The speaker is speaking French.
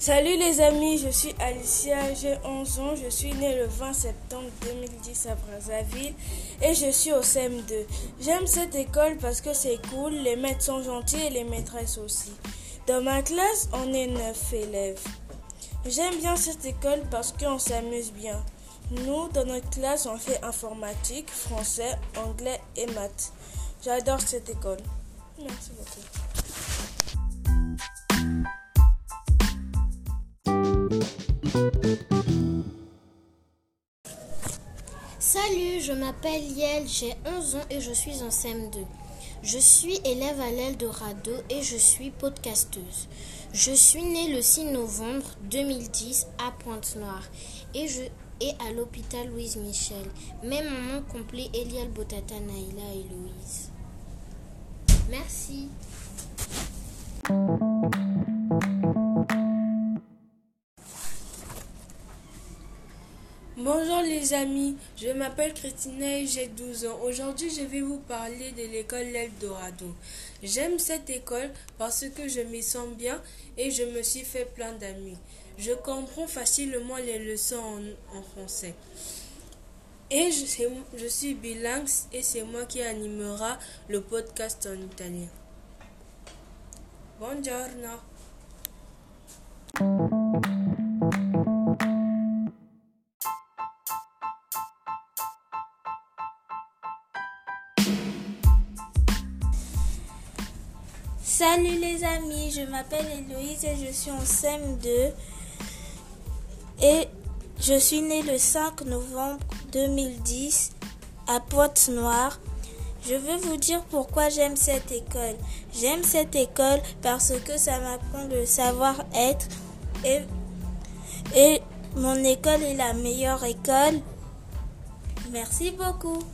Salut les amis, je suis Alicia, j'ai 11 ans, je suis née le 20 septembre 2010 à Brazzaville et je suis au CM2. J'aime cette école parce que c'est cool, les maîtres sont gentils et les maîtresses aussi. Dans ma classe, on est 9 élèves. J'aime bien cette école parce qu'on s'amuse bien. Nous, dans notre classe, on fait informatique, français, anglais et maths. J'adore cette école. Merci beaucoup. Salut, je m'appelle Yel, j'ai 11 ans et je suis en CM2. Je suis élève à l'Eldorado et je suis podcasteuse. Je suis née le 6 novembre 2010 à Pointe-Noire et à l'hôpital Louise-Michel. Mais mon nom complet est Yel Botata, Naïla et Louise. Merci. Bonjour les amis, je m'appelle Christine et j'ai 12 ans. Aujourd'hui, je vais vous parler de l'école L'Eldorado. J'aime cette école parce que je m'y sens bien et je me suis fait plein d'amis. Je comprends facilement les leçons en français. Et je suis bilingue et c'est moi qui animera le podcast en italien. Buongiorno. Salut les amis, je m'appelle Héloïse et je suis en CM2 et je suis née le 5 novembre 2010 à Pointe-Noire. Je veux vous dire pourquoi j'aime cette école. J'aime cette école parce que ça m'apprend le savoir-être et mon école est la meilleure école. Merci beaucoup.